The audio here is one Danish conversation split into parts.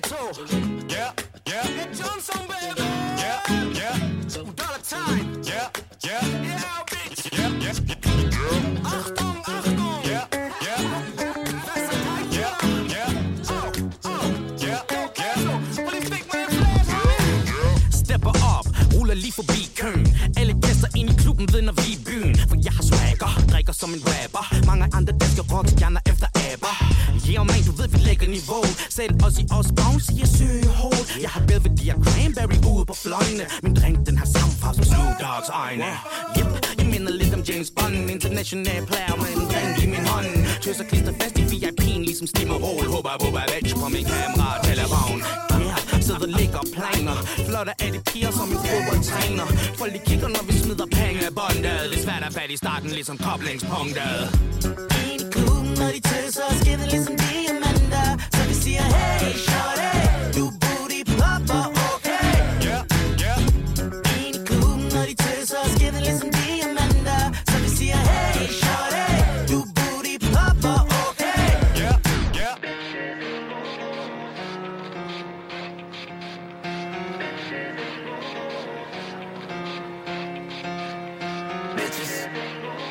potato. Yeah, yeah. And Johnson, baby. Yeah, yeah. $1 time. Yeah, yeah. Yeah, bitch. Yeah, yeah. Yeah. Achtung, Achtung. Yeah, yeah. Yeah, yeah. Oh, oh. Yeah, yeah. What do you think, man? Flash, man. Stepper op. Ruller lige forbi køen. Alle gæster ind i klubben ved, når vi er i byen. For jeg har swagger. Drikker som en rapper. Mange andre danske rock, jeg er efter aber. Yeah, man, du ved, vi lægger niveau. Selv os i os bounce, jeg søger hold. Jeg har Belvedere Cranberry ude på fløjene. Min drink, den har samme farve som Snoop Dogg's øjne. Yep, jeg minder lidt om James Bond. International player med en drink i min hånd. Tøser klister fast i VIP'en, ligesom stimmerol. Håber væk på min kamera og telefon. Yeah, sidder ligger planer. Flotter alle piger som en fodboldtræner. Folk de kigger, når vi smider penge af bondet. Det er svært at fatte i starten, ligesom koblingspunktet. Når de tøser og skinner ligesom diamanter, så vi siger hey shorty, du booty popper, okay. Yeah, yeah. En i klubben, når de tøser og skinner ligesom diamanter, så vi siger hey shorty, du booty popper, okay. Yeah, yeah. Bitches,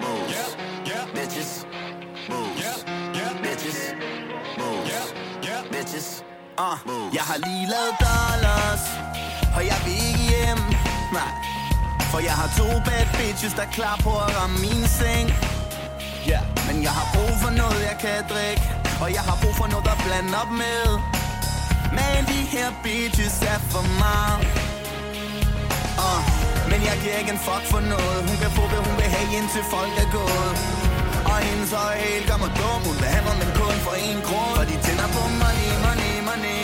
moves. Yeah, yeah. Bitches. Jeg har lige lavet dollars, og jeg vil ikke hjem, nej. For jeg har 2 bad bitches, der er klar på at ramme min seng. Yeah. Men jeg har brug for noget, jeg kan drikke, og jeg har brug for noget, der blander op med. Men de her bitches er for meget. Men jeg giver ikke en fuck for noget. Hun kan få, hvad hun vil have, indtil folk er gået. Og hendes høje hæl gør mig dum, hun behandler dem kun for 1 krone. For de tænder på money, money, money.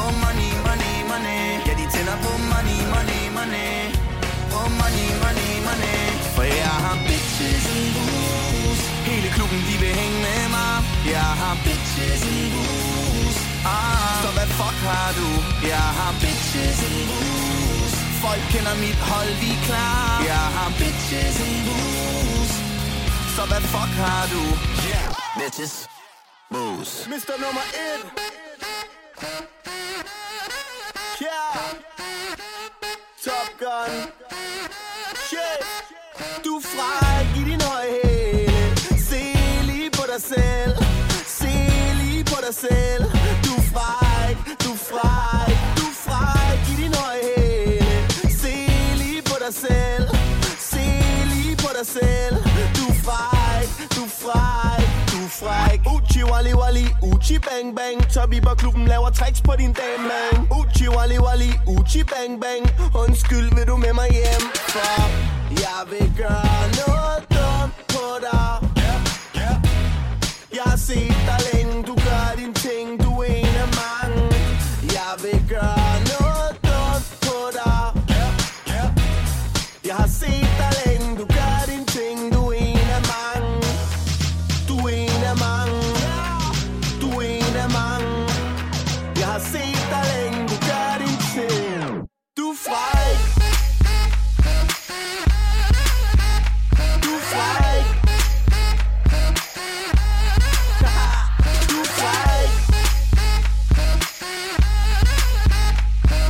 Oh money, money, money. Ja, de tænder på money, money, money. Oh money, money, money. For jeg har bitches in booze. Hele klubben, de vil hænge med mig. Jeg har bitches in booze. Så hvad fuck har du? Jeg har bitches in booze. Folk kender mit hold, vi er klar. Jeg har bitches in booze. Så hvad fuck har du? Yeah. Bitches, booze. Mister nummer 1. Yeah, Top Gun, shit, du er fræk i din høje hæl. Se lige på dig selv, se lige på dig selv. Du er fræk, du er fræk, du er fræk i din høje hæl. Se lige på dig selv, se lige på dig selv. Du er fræk, du er fræk, du er fræk. Uchi wali wali, uchi bang bang. Tobiberklubben laver tricks på din dame. Uchi wali wali, uchi bang bang. Undskyld, vil du med mig hjem? For jeg vil gøre noget dumt på dig. Yeah, yeah. Jeg har set dig længe, du gør din ting, du er en af mange. Jeg vil gøre noget dumt på dig. Yeah, yeah. Jeg har set dig længe, du gør din ting, du er en af mange. Du er en af mange. Jeg har set dig længe, du gør din ting. Du er fræk. Du er fræk. Du er fræk.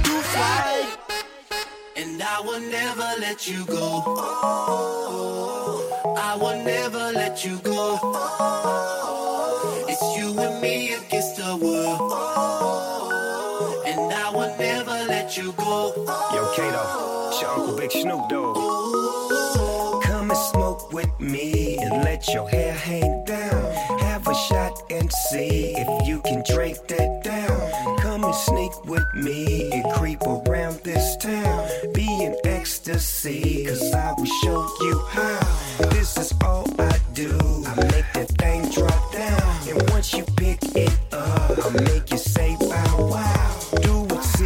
Du er fræk. And I will never let you go. I will never let you go. It's you and me against the world. I will never let you go. Yo, Kato, it's your Uncle Big Snoop Dogg. Come and smoke with me and let your hair hang down. Have a shot and see if you can drape that down. Come and sneak with me and creep around this town. Be in ecstasy, cause I will show you how. This is all I do, I make that thing drop down. And once you pick it up, I make you say bow wow.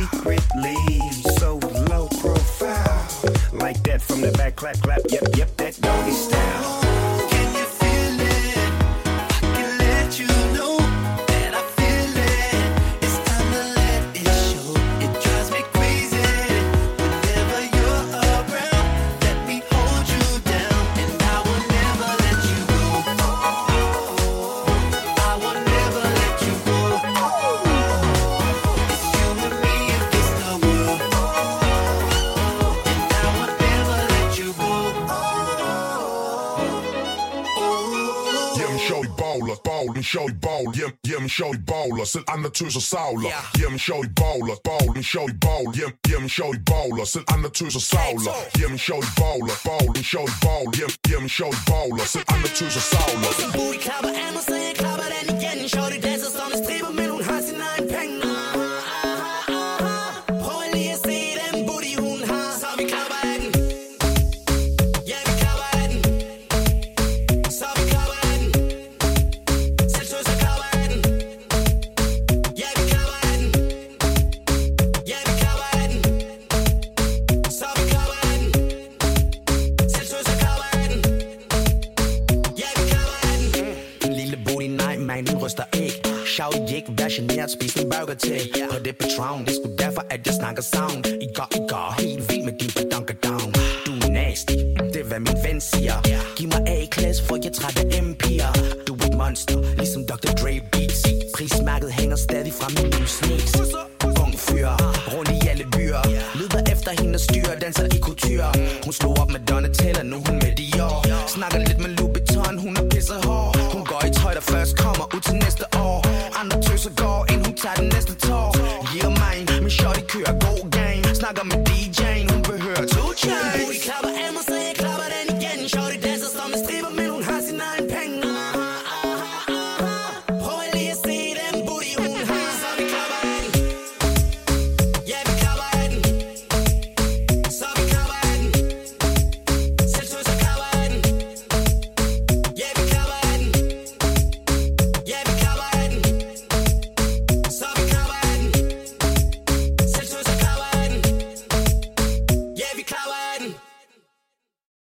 Secretly, so low profile. Like that from the back, clap, clap, yep, yep, that doggy style. den sjov i bowl, hjem sjov i bowler, selv andre tøser savler. Hjem sjov i bowler, bowlen sjov i bowl, hjem sjov i bowler, selv andre tøser savler. Hjem sjov i bowler, bowlen sjov i bowl, hjem sjov i bowler, selv andre tøser savler. Hun booty klapper an og så jeg klapper den igen. Sjov i danser som en striber, men hun har sin egen penge. Shawty ikke vær generet, spis en burger til. Og det er Patron, det er sgu derfor, at jeg snakker sound. I går, helt vild med din badonkadown. Du er nasty, det er hvad min ven siger. Giv mig A-klasse, for jeg træt af M-piger. Du er et monster, ligesom Dr. Dre beats. Prismærket hænger stadig fra min nye sneaks. Ung fyr, rundt i alle byer. Lyder efter hende og styrer, danser i couture. Hun slog op med Donatella, nu hun med Dior. Snakker lidt med Louis Vuitton, hun er pisse hård. Hun går i tøj, der først kommer ud til næste år. Andre tøser går, inden hun tager den næste tår. Yeah, man, min shorty kører god gang. Snakker med DJ'en, hun behører 2 chains.